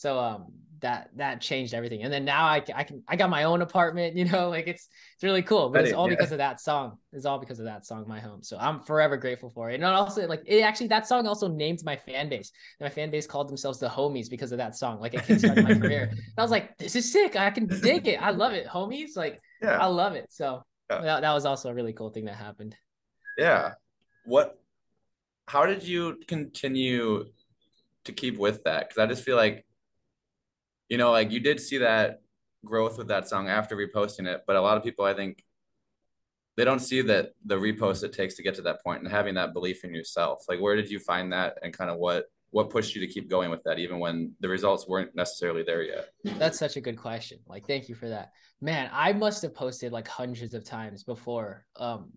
So that changed everything. And then now I got my own apartment, you know, like it's really cool, but it's all because of that song. It's all because of that song, My Home. So I'm forever grateful for it. And also like it actually, that song also named my fan base. And my fan base called themselves the Homies because of that song. Like it kickstarted my career. And I was like, this is sick. I can dig it. I love it. Homies. Like, yeah. I love it. So yeah. that was also a really cool thing that happened. Yeah. How did you continue to keep with that? Cause I just feel like, you know, like you did see that growth with that song after reposting it, but a lot of people, I think, they don't see that the repost it takes to get to that point and having that belief in yourself. Like, where did you find that, and kind of what pushed you to keep going with that, even when the results weren't necessarily there yet? That's such a good question. Like, thank you for that, man. I must've posted like hundreds of times before,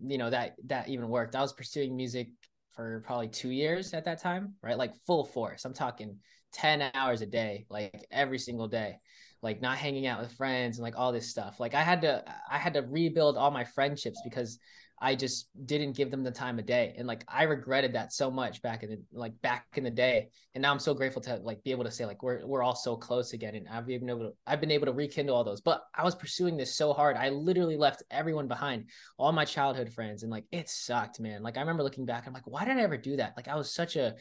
you know, that even worked. I was pursuing music for probably 2 years at that time, right? Like full force. I'm talking 10 hours a day, like every single day, like not hanging out with friends and like all this stuff. Like I had to rebuild all my friendships because I just didn't give them the time of day. And like, I regretted that so much back in the day. And now I'm so grateful to like be able to say like, we're all so close again. And I've been able to rekindle all those, but I was pursuing this so hard. I literally left everyone behind, all my childhood friends. And like, it sucked, man. Like I remember looking back, I'm like, why did I ever do that? Like I was such a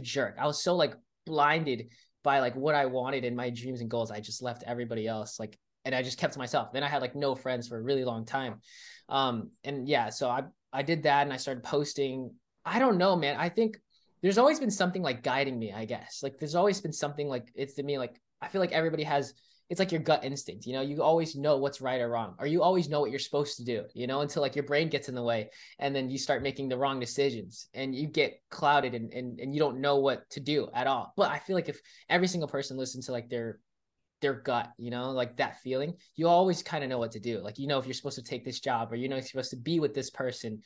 jerk. I was so like blinded by like what I wanted and my dreams and goals. I just left everybody else. Like, and I just kept to myself. Then I had like no friends for a really long time. And yeah, so I did that and I started posting. I don't know, man. I think there's always been something like guiding me, I guess. Like there's always been something like, it's to me, like, I feel like everybody has, it's like your gut instinct, you know, you always know what's right or wrong, or you always know what you're supposed to do, you know, until like your brain gets in the way and then you start making the wrong decisions and you get clouded and you don't know what to do at all. But I feel like if every single person listened to like their gut, you know, like that feeling, you always kind of know what to do. Like, you know, if you're supposed to take this job, or, you know, if you're supposed to be with this person,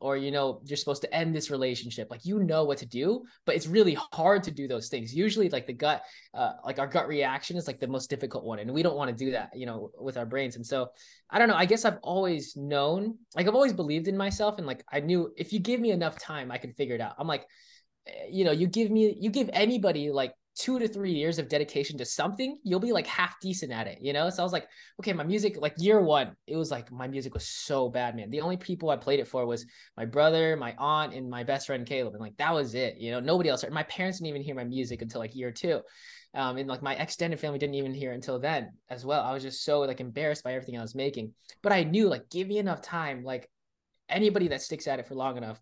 or, you know, you're supposed to end this relationship, like, you know what to do, but it's really hard to do those things. Usually like the gut, like our gut reaction is like the most difficult one. And we don't want to do that, you know, with our brains. And so I don't know, I guess I've always known, like I've always believed in myself. And like, I knew if you give me enough time, I can figure it out. I'm like, you know, you give anybody like 2 to 3 years of dedication to something, you'll be like half decent at it, you know? So I was like, okay, my music, like year one, it was like, my music was so bad, man. The only people I played it for was my brother, my aunt, and my best friend, Caleb. And like, that was it, you know, nobody else. My parents didn't even hear my music until like year two. And like my extended family didn't even hear until then as well. I was just so like embarrassed by everything I was making, but I knew like, give me enough time. Like anybody that sticks at it for long enough,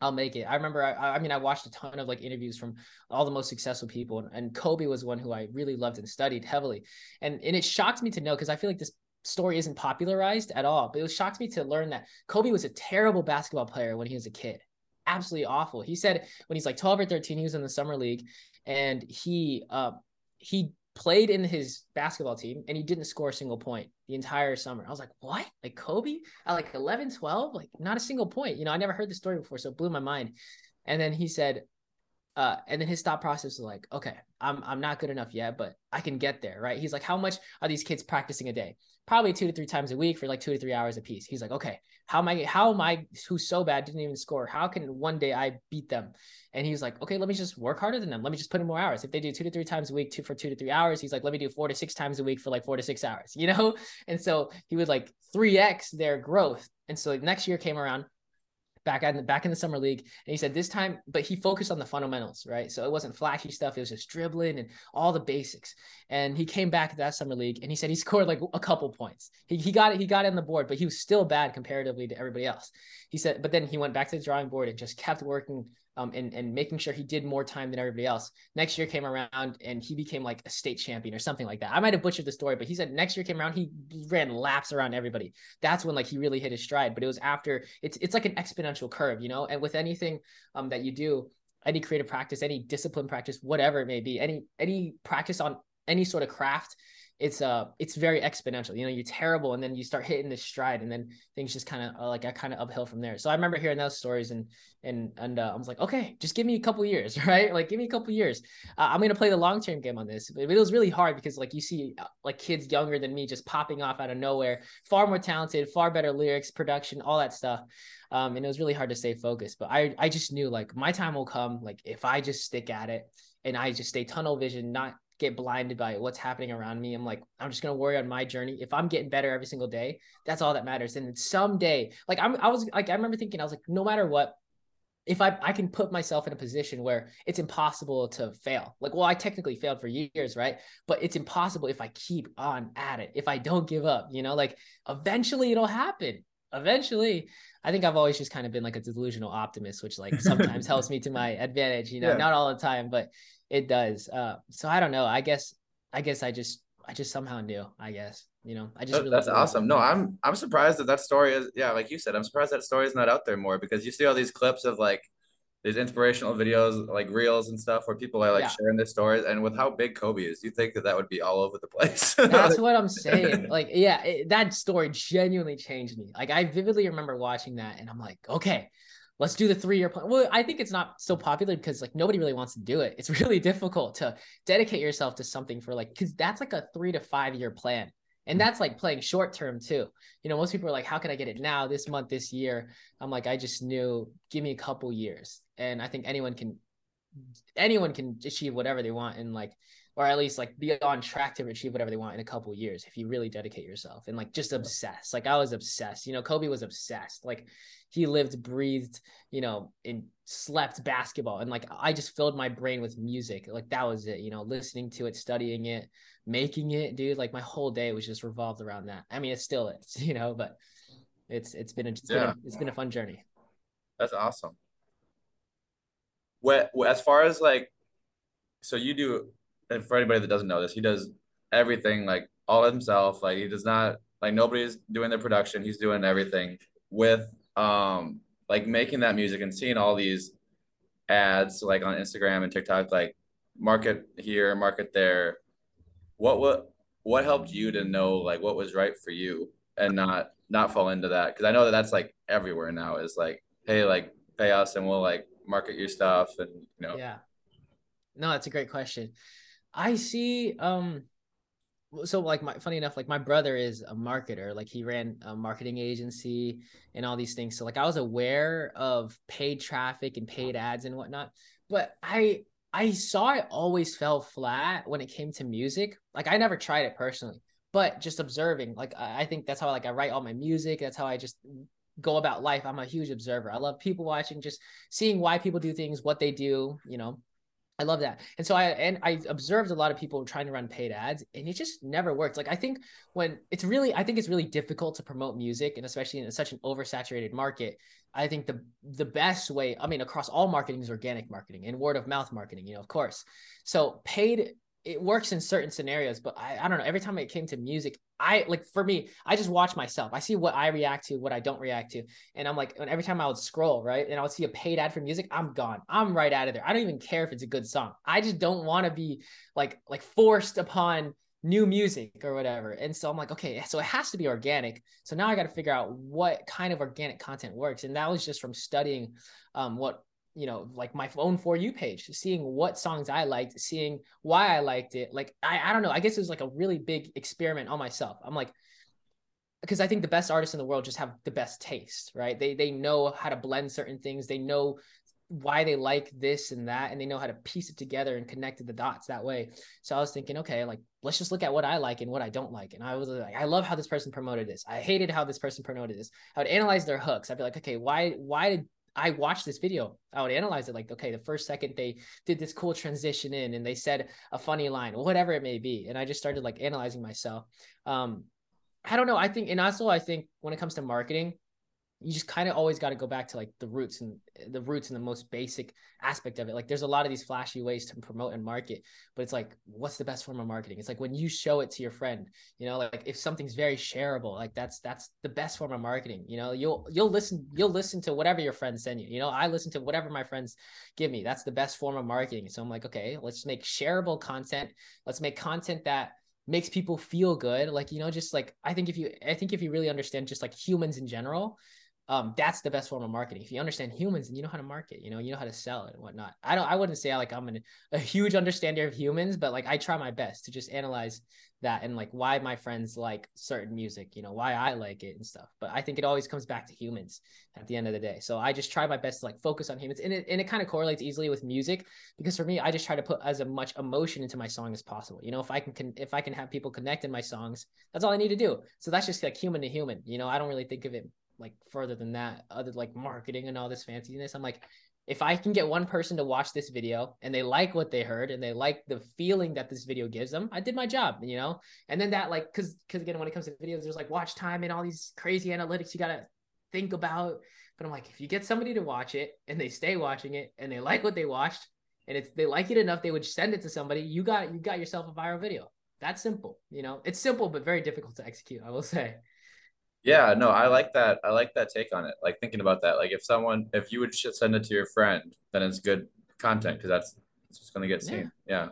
I'll make it. I remember, I watched a ton of like interviews from all the most successful people. And Kobe was one who I really loved and studied heavily. And it shocked me to know, because I feel like this story isn't popularized at all, but it shocked me to learn that Kobe was a terrible basketball player when he was a kid. Absolutely awful. He said when he's like 12 or 13, he was in the summer league and he played in his basketball team and he didn't score a single point the entire summer. I was like, what? Like Kobe at like 11, 12, like not a single point. You know, I never heard the story before, so it blew my mind. And then he said, and then his thought process was like, okay, I'm not good enough yet, but I can get there. Right. He's like, how much are these kids practicing a day? Probably 2 to 3 times a week for like 2 to 3 hours a piece. He's like, okay, how am I who's so bad, didn't even score? How can one day I beat them? And he's like, okay, let me just work harder than them. Let me just put in more hours. If they do 2 to 3 times a week, 2 for 2 to 3 hours, he's like, let me do 4 to 6 times a week for like 4 to 6 hours, you know? And so he would like 3X their growth. And so like, next year came around, back in the summer league. And he said this time, but he focused on the fundamentals, right? So it wasn't flashy stuff. It was just dribbling and all the basics. And he came back to that summer league and he said, he scored like a couple points. He got on the board, but he was still bad comparatively to everybody else. He said, but then he went back to the drawing board and just kept working and making sure he did more time than everybody else. Next year came around and he became like a state champion or something like that. I might've butchered the story, but he said next year came around, he ran laps around everybody. That's when like he really hit his stride, but it was after it's like an exponential curve, you know? And with anything that you do, any creative practice, any discipline practice, whatever it may be, any practice on any sort of craft, it's very exponential, you know, you're terrible. And then you start hitting this stride and then things just kind of uphill from there. So I remember hearing those stories and I was like, okay, just give me a couple years, right? Like, give me a couple years. I'm going to play the long-term game on this. It was really hard because like you see like kids younger than me just popping off out of nowhere, far more talented, far better lyrics, production, all that stuff. And it was really hard to stay focused, but I just knew like my time will come. Like if I just stick at it and I just stay tunnel vision, not get blinded by what's happening around me. I'm like, I'm just going to worry on my journey. If I'm getting better every single day, that's all that matters. And someday, like I remember thinking, I was like, no matter what, if I can put myself in a position where it's impossible to fail. Like, well, I technically failed for years, right? But it's impossible if I keep on at it, if I don't give up, you know, like eventually it'll happen. Eventually. I think I've always just kind of been like a delusional optimist, which like sometimes helps me to my advantage, you know, not all the time, but it does. So I don't know. I guess I just somehow knew, I guess, you know, I just, really that's awesome. No, I'm surprised that story is, yeah, like you said, I'm surprised that story is not out there more, because you see all these clips of like these inspirational videos, like reels and stuff where people are like sharing their stories. And with how big Kobe is, you think that would be all over the place. That's what I'm saying. Like, yeah, that story genuinely changed me. Like I vividly remember watching that and I'm like, okay, let's do the 3-year plan. Well, I think it's not so popular because like nobody really wants to do it. It's really difficult to dedicate yourself to something for like, cause that's like a 3 to 5 year plan. And that's like playing short term too. You know, most people are like, how can I get it now, this month, this year? I'm like, I just knew, give me a couple years. And I think anyone can achieve whatever they want in like, or at least like be on track to achieve whatever they want in a couple years if you really dedicate yourself and like just obsess. Like I was obsessed, you know, Kobe was obsessed. Like he lived, breathed, you know, and slept basketball. And like, I just filled my brain with music. Like that was it, you know, listening to it, studying it, making it, dude. Like my whole day was just revolved around that. I mean, it still is, you know, but it's been a fun journey. That's awesome. What, as far as like, so you do, and for anybody that doesn't know this, he does everything like all himself. Like he does not, like nobody's doing the production. He's doing everything with like making that music and seeing all these ads like on Instagram and TikTok, like market here, market there. What helped you to know like what was right for you and not fall into that? Cause I know that's like everywhere now is like, hey, like pay us and we'll like market your stuff. And you know, yeah, no, that's a great question. I see, so like funny enough, like my brother is a marketer, like he ran a marketing agency and all these things. So like I was aware of paid traffic and paid ads and whatnot, but I saw it always fell flat when it came to music. Like I never tried it personally, but just observing, like, I think that's how like I write all my music. That's how I just go about life. I'm a huge observer. I love people watching, just seeing why people do things, what they do, you know, I love that. And so I observed a lot of people trying to run paid ads and it just never worked. Like, I think it's really difficult to promote music, and especially in such an oversaturated market. I think the best way, I mean, across all marketing is organic marketing and word of mouth marketing, you know, of course. So paid, it works in certain scenarios, but I don't know. Every time it came to music, for me, I just watch myself. I see what I react to, what I don't react to. And I'm like, and every time I would scroll, right, and I would see a paid ad for music, I'm gone. I'm right out of there. I don't even care if it's a good song. I just don't want to be like forced upon new music or whatever. And so I'm like, okay, so it has to be organic. So now I got to figure out what kind of organic content works. And that was just from studying what, you know, like my own For You page, seeing what songs I liked, seeing why I liked it. Like, I don't know, I guess it was like a really big experiment on myself. I'm like, because I think the best artists in the world just have the best taste, right? They know how to blend certain things. They know why they like this and that, and they know how to piece it together and connect the dots that way. So I was thinking, okay, like, let's just look at what I like and what I don't like. And I was like, I love how this person promoted this. I hated how this person promoted this. I would analyze their hooks. I'd be like, okay, why did I watched this video? I would analyze it like, okay, the first second they did this cool transition in and they said a funny line, whatever it may be. And I just started like analyzing myself. I don't know. I think, and also I think when it comes to marketing, you just kind of always got to go back to like the roots and the most basic aspect of it. Like there's a lot of these flashy ways to promote and market, but it's like, what's the best form of marketing? It's like when you show it to your friend, you know, like if something's very shareable, like that's the best form of marketing. You know, you'll listen to whatever your friends send you. You know, I listen to whatever my friends give me. That's the best form of marketing. So I'm like, okay, let's make shareable content. Let's make content that makes people feel good. Like, you know, just like, I think if you really understand just like humans in general, That's the best form of marketing. If you understand humans and you know how to market, you know how to sell it and whatnot. I wouldn't say I'm a huge understander of humans, but like I try my best to just analyze that and like why my friends like certain music, why I like it and stuff. But I think it always comes back to humans at the end of the day. So I just try my best to like focus on humans, and it kind of correlates easily with music, because for me, I just try to put as much emotion into my song as possible. If I can have people connect in my songs, that's all I need to do. So that's just like human to human. I don't really think of it like further than that, other like marketing and all this fanciness. I'm like, if I can get one person to watch this video and they like what they heard and they like the feeling that this video gives them, I did my job, And then that like, cause again, when it comes to videos, there's like watch time and all these crazy analytics you gotta think about. But I'm like, if you get somebody to watch it and they stay watching it and they like what they watched and they like it enough, they would send it to somebody. You got yourself a viral video. That's simple. It's simple, but very difficult to execute, I will say. Yeah, no, I like that. I like that take on it. Like thinking about that, like if you would send it to your friend, then it's good content because that's just going to get seen. Yeah.